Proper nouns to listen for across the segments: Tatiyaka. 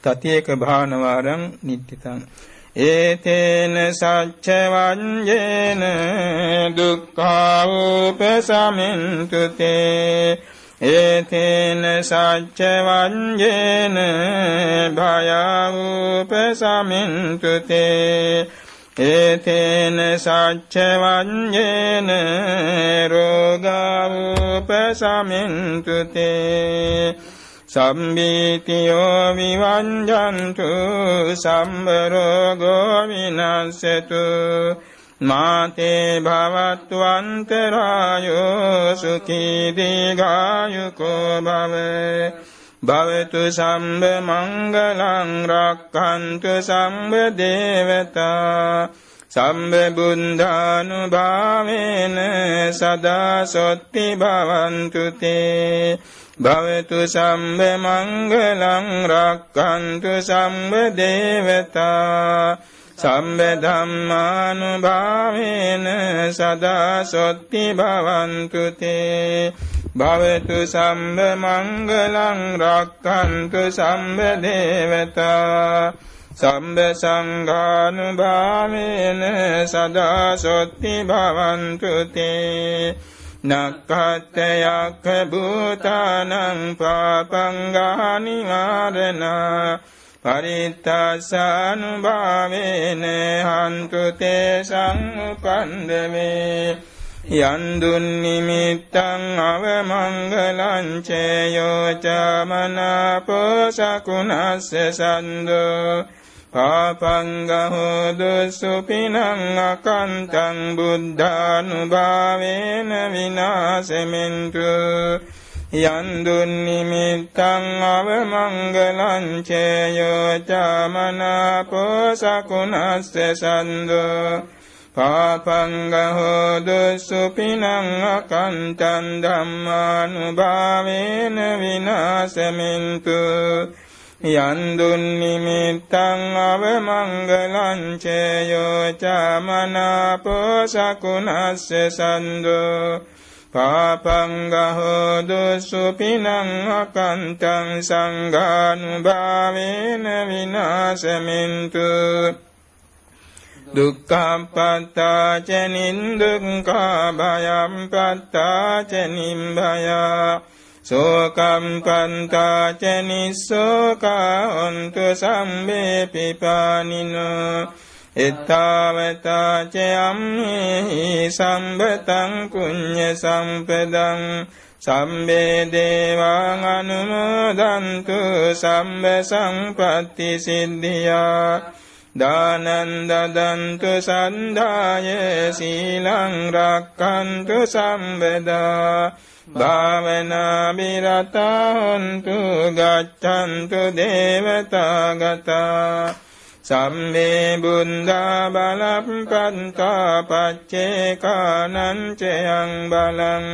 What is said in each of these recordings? Tatiyaka bhanavaram nittitam. Etena sacchevanyena dukkha upesamintute. Etena sacchevanyena bhaya upesamintute. Etena sacchevanyena roga upesamintute. Sambitiyo vivanjantu sambarogo vinasetu mate bhavattu antarayo sukhi digayuko bhave bhavetu samba mangalang rakkantu samba devata samba buddhanu bhavena sada sotti bhavantu te bhavetu samba mangalam rakkantu samba devata samba dhammanu bhavena sada sotti bhavantu te bhavetu samba mangalam rakkantu samba devata samba sanghanu bhavena sada sotti bhavantu te Nakkattayakha bhutanam papanga nivarana parittassanubhavene hantu te samuppandave yandunnimittaṃ avamangalam ceyo ca manapo sakunassa sando papanga hodu supinang akantang buddhanubhavena vinasementu yandun nimittang avamangalam ceyo ca manapo sakunassa sando papanga hodu supinang akantang dhammanubhavena vinasementu yandun nimittang avamangalam ceyo ca manapo sakunassa sando papanga hodu supinang akantang sanghanubhavena vinasementu dukkha patta ca nindukkha bhayam patta ca nibbhaya Sokam panta cenisoka ontu sambe pipanino ettavata ce ammehi sambetam kunye sampedam sambe devang anumodantu sambe sampatti siddhiya dananda dantu sandhaye silang rakkantu sambeda bhavana biratahantu gaccantu devata gata sambe buddha balam panta paccekanam ceyang balam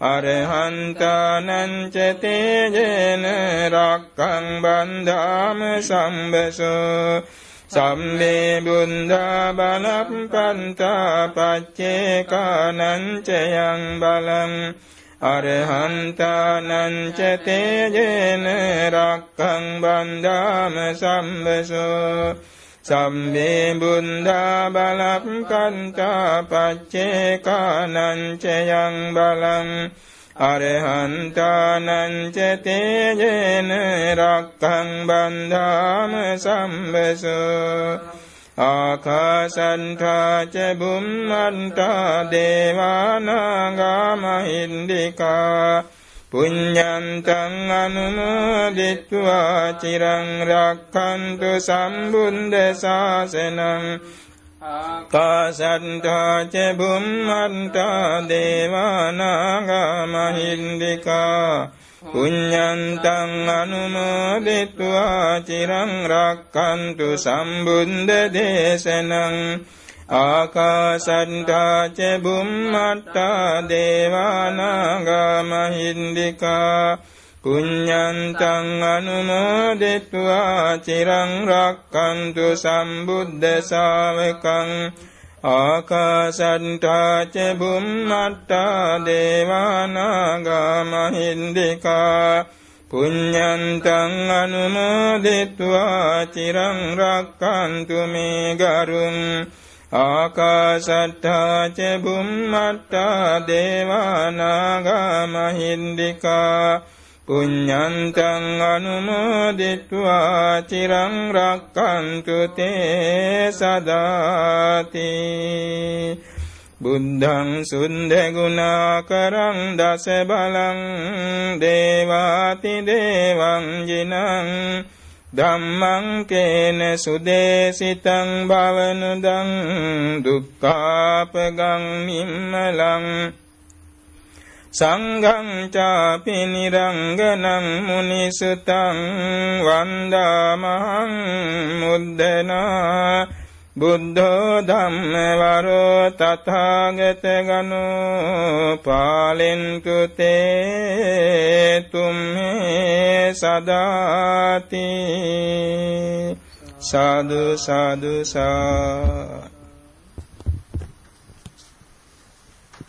arahantanam ce tejena rakkang bandham sambeso sambe buddha balam panta paccekanam ceyang balam arahantanam ca tejena rakkhang bandham sambeso sambe buddha balam panta paccekanam ceyang balam arahantanam ca tejena rakkhang bandham sambeso Akasanta ca bummanta devanaga mahindika punyantaṃ anumoditvā ciraṃ rakkantu sambuddha sāsenaṃ Akasanta ca bummanta devanaga mahindika punyantaṃ anumoditvā ciraṃ rakkantu sambuddha desenaṃ ākāsaṭṭhā ca bhummaṭṭhā devānāgā mahindikā punyantaṃ anumoditvā ciraṃ rakkantu sambuddha sāvakaṃ Akasanta ca bhummatta devanaga mahindika පුඤ්ඤන්තං අනුමෝදිත्वा චිරං රක්ඛන්තු මේ ගරුං ආකාශට්ඨා ච බුම්මට්ඨා දේවා නාග මහින්దికා පුඤ්ඤන්තං අනුමෝදිත्वा චිරං රක්ඛන්තු තේ සදාති Buddhaṃ suddhe gunākaraṃ dasa balaṃ devāti devaṃ jinaṃ dhammaṃ kēna sudesitaṃ bhavanudaṃ dukkāpagaṃ nimmalaṃ saṅghaṃ cāpi niraṅganaṃ munisutaṃ vandāmahaṃ muddanā Buddho Dhamma Varo Tathāgata Gano Pālintu Te Tumme Sadāti Sadhu Sadhu Sadhu